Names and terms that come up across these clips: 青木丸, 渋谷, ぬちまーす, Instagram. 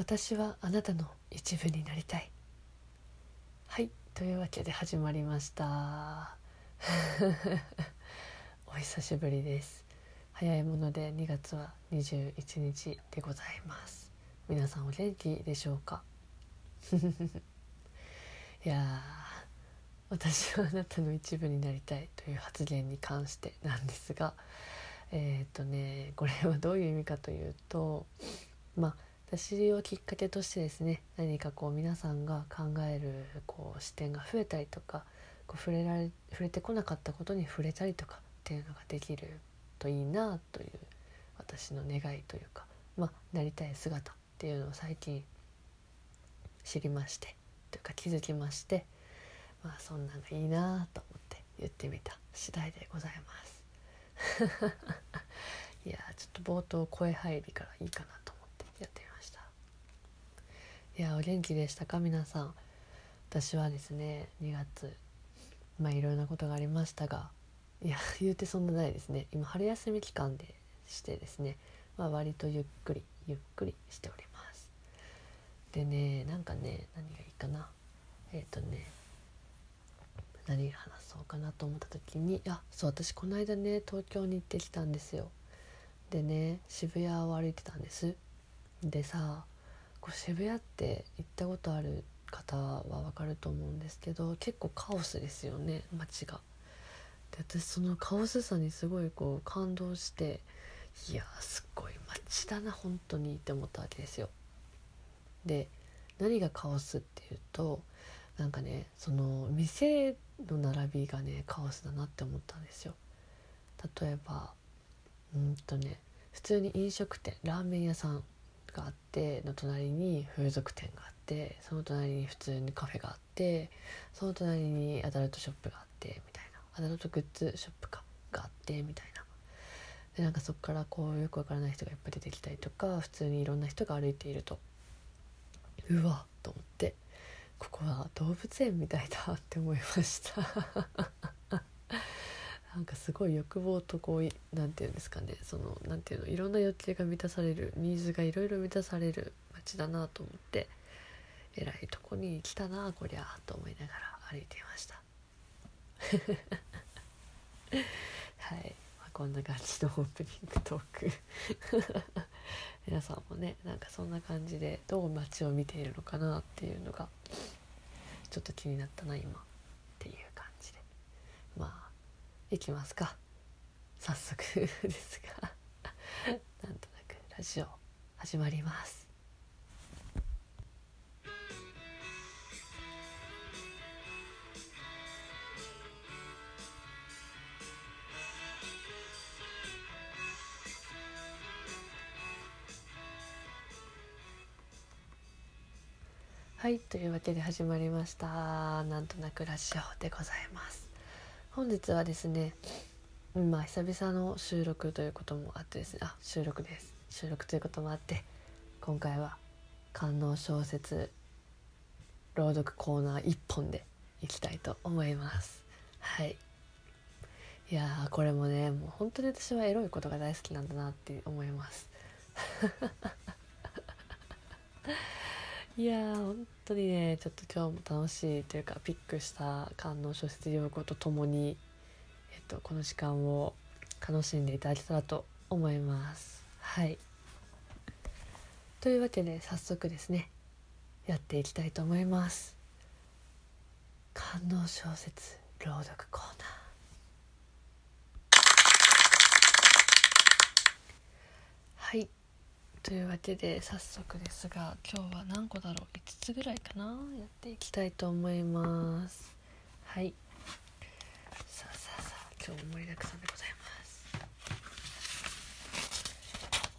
私はあなたの一部になりたい。はい、というわけで始まりましたお久しぶりです。早いもので2月は21日でございます。皆さんお元気でしょうかいや私はあなたの一部になりたいという発言に関してなんですが、これはどういう意味かというと、私をきっかけとしてですね、何かこう皆さんが考えるこう視点が増えたりとか、触れてこなかったことに触れたりとかっていうのができるといいなという私の願いというか、なりたい姿っていうのを最近知りましてというか気づきまして、そんなのいいなと思って言ってみた次第でございますいやちょっと冒頭声入りからいいかなと思ってやってみました。いやお元気でしたか皆さん。私はですね2月、いろんなことがありましたが、言うてそんなないですね。今春休み期間でしてですね、割とゆっくりしております。でね、何がいいかな、何話そうかなと思った時に、私この間ね東京に行ってきたんですよ。でね、渋谷を歩いてたんです。でさ、渋谷って行ったことある方は分かると思うんですけど、結構カオスですよね、街が。で、私そのカオスさにすごい感動して、すごい街だな本当にって思ったわけですよ。で、何がカオスっていうと、その店の並びがねカオスだなって思ったんですよ。例えば普通に飲食店、ラーメン屋さんがあっての隣に風俗店があって、その隣に普通にカフェがあって、その隣にアダルトショップがあってみたいな、アダルトグッズショップがあってみたいな。で、そこからよくわからない人がいっぱい出てきたりとか、普通にいろんな人が歩いていると、うわっと思って、ここは動物園みたいだって思いましたすごい欲望といろんな欲求が満たされる、ニーズがいろいろ満たされる街だなと思って、えらいとこに来たなこりゃと思いながら歩いていましたはい、こんな感じのオープニングトーク皆さんもねそんな感じでどう街を見ているのかなっていうのがちょっと気になったな今っていう感じで、いきますか早速ですがなんとなくラジオ始まります。はい、というわけで始まりましたなんとなくラジオでございます。本日はですね、久々の収録ということもあってですね、収録ということもあって、今回は官能小説朗読コーナー1本でいきたいと思います。はい、いやこれもねもう本当に私はエロいことが大好きなんだなって思いますいや本当にねちょっと今日も楽しいというかピックした官能小説用語とともに、この時間を楽しんでいただけたらと思います。はい、というわけで早速ですねやっていきたいと思います。官能小説朗読コーナー。はいというわけで早速ですが、今日は何個だろう、5つぐらいかな、やっていきたいと思います。はい、さあ今日も盛りだくさんでございます。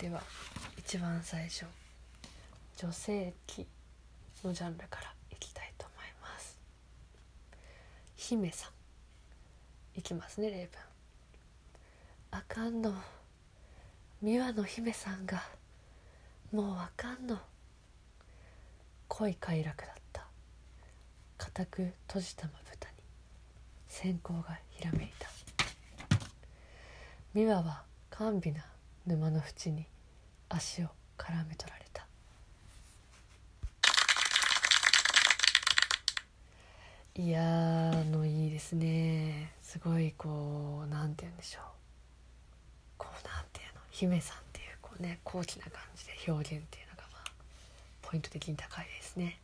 では一番最初、女性器のジャンルからいきたいと思います。姫さんいきますね。例文、あかんの、美和の姫さんがもうあかんの。濃い快楽だった。固く閉じたまぶたに閃光がひらめいた。美和は甘美な沼の縁に足を絡め取られた。いやーのいいですね。すごいこうなんて言うんでしょう、こうなんていうの、姫さんっていうこうね高貴な感じで表現っていうのがまあポイント的に高いですね。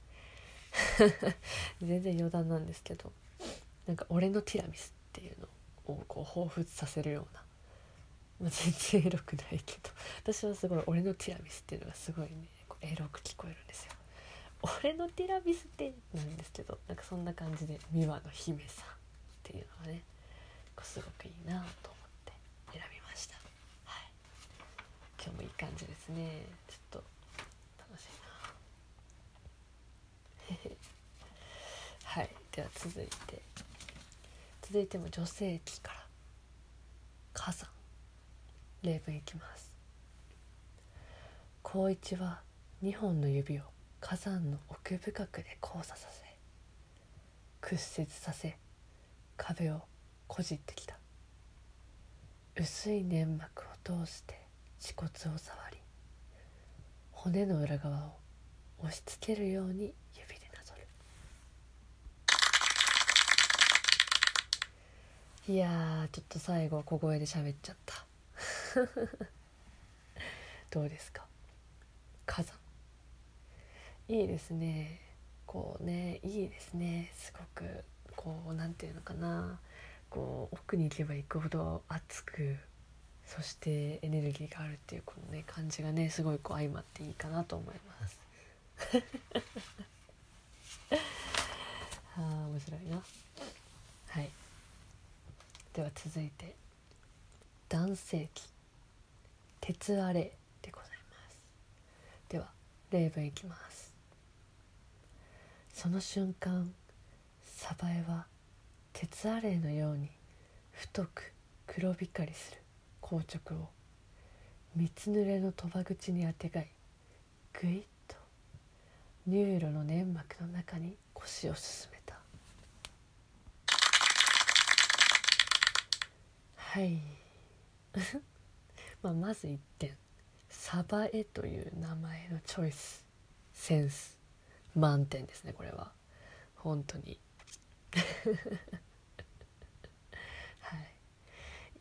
全然余談なんですけど、なんか俺のティラミスっていうのをこう彷彿させるような、まあ、全然エロくないけど私はすごい俺のティラミスっていうのがすごいねこうエロく聞こえるんですよ。俺のティラミスってなんですけど、なんかそんな感じでミワの姫さんっていうのがねすごくいいなと思って選びました。はい、今日もいい感じですね。ちょっと楽しいな。はい、では続いても女性器から火山例文いきます。光一は2本の指を火山の奥深くで交差させ屈折させ壁をこじってきた。薄い粘膜を通して恥骨を触り骨の裏側を押し付けるように指でなぞる。いやーちょっと最後小声で喋っちゃったどうですか火山、いいですね。こうねいいですね。すごくこうなんていうのかな、こう奥に行けば行くほど熱く、そしてエネルギーがあるっていうこのね感じがねすごいこう相まっていいかなと思いますあ面白いな。はい、では続いて男性器鉄アレでございます。では例文いきます。その瞬間サバエは鉄アレイのように太く黒光りする硬直を三つ濡れのとば口にあてがい、ぐいっと乳路の粘膜の中に腰を進めた。はいまあまず1点、サバエという名前のチョイスセンス満点ですね。これは本当には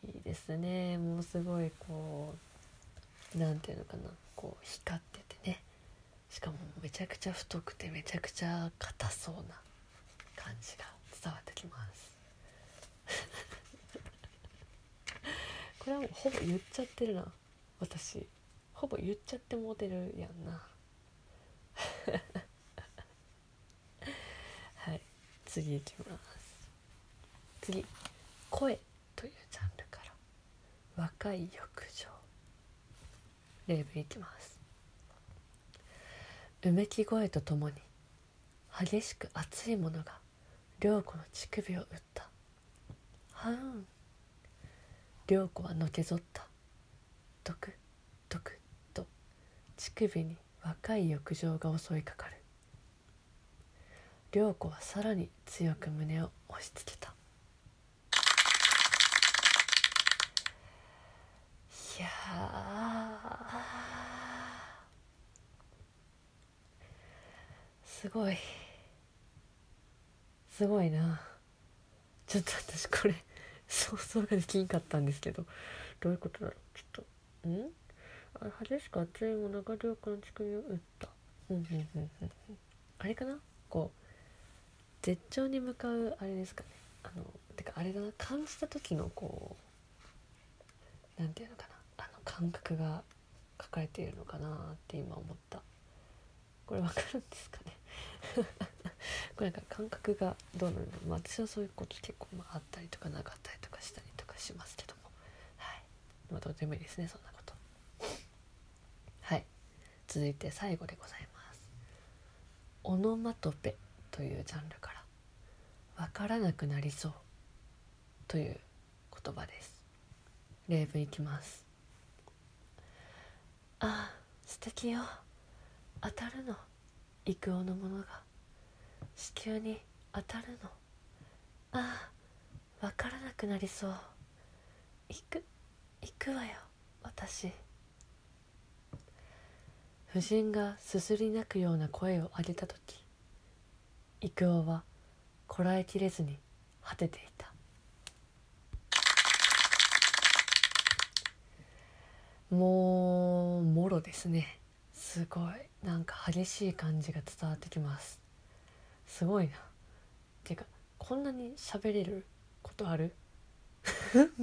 い、いいですね。もうすごいこうなんていうのかな、こう光っててね、しかもめちゃくちゃ太くてめちゃくちゃ硬そうな感じが伝わってきますこれはもうほぼ言っちゃってるな、私ほぼ言っちゃってモデルやんな次いきます。次、声というジャンルから若い浴場例文いきます。うめき声とともに激しく熱いものが涼子の乳首を打った。はーん、涼子はのけぞった。ドクドクと乳首に若い浴場が襲いかかる。涼子はさらに強く胸を押し付けた。いやすごいすごいな。ちょっと私これ想像ができんかったんですけど、どういうことだろう。ちょっと激しく熱いものが涼子の乳首を打った。あれかな、こう絶頂に向かうあれですかね。てかあれだな、感じた時のこうなんていうのかな、感覚が書かれているのかなって今思った。これわかるんですかねこれなんか感覚がどうなるの、まあ、私はそういうこと結構あったりとかなかったりとかしたりとかしますけども、はい、まあどうでもいいですねそんなことはい、続いて最後でございます。オノマトペというジャンルからわからなくなりそうという言葉です。例文いきます。ああ素敵よ、当たるの幾生のものが子宮に当たるの、ああわからなくなりそう、行くわよ私。婦人がすすり泣くような声を上げたとき、幾生はこらえきれずに果てていた。もうもろですね。すごいなんか激しい感じが伝わってきます。すごいな。てかこんなに喋れることある？ちょっ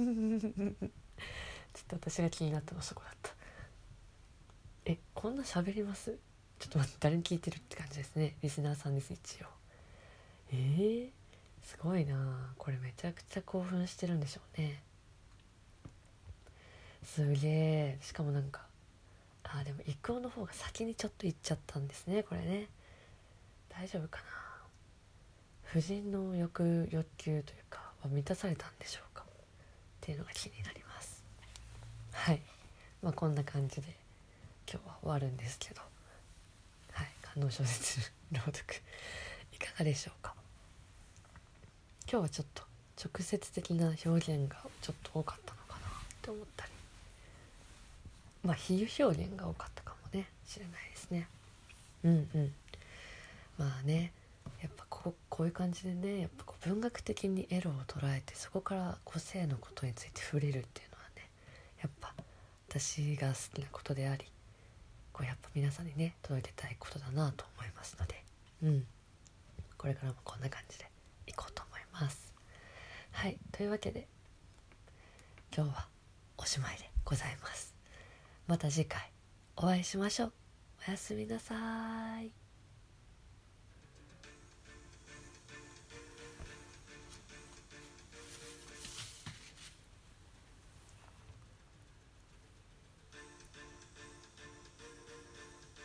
と私が気になったのそこだった。こんな喋ります？ちょっと待って、誰に聞いてるって感じですね。リスナーさんです、一応。すごいな。これめちゃくちゃ興奮してるんでしょうね。すげえ。しかもなんかでもイクオの方が先にちょっと行っちゃったんですね、これね。大丈夫かな。夫人の欲求というかは満たされたんでしょうかっていうのが気になります。はい、まあこんな感じで今日は終わるんですけど、はい、官能小説朗読いかがでしょうか。今日はちょっと直接的な表現がちょっと多かったのかなって思ったり、まあ比喩表現が多かったかもねしれないですね。まあね、やっぱこういう感じでね、やっぱこう文学的にエロを捉えて、そこから個性のことについて触れるっていうのはね、やっぱ私が好きなことであり、こうやっぱ皆さんにね届けたいことだなと思いますので、これからもこんな感じでいこうと思います。はい、というわけで今日はおしまいでございます。また次回お会いしましょう。おやすみなさい。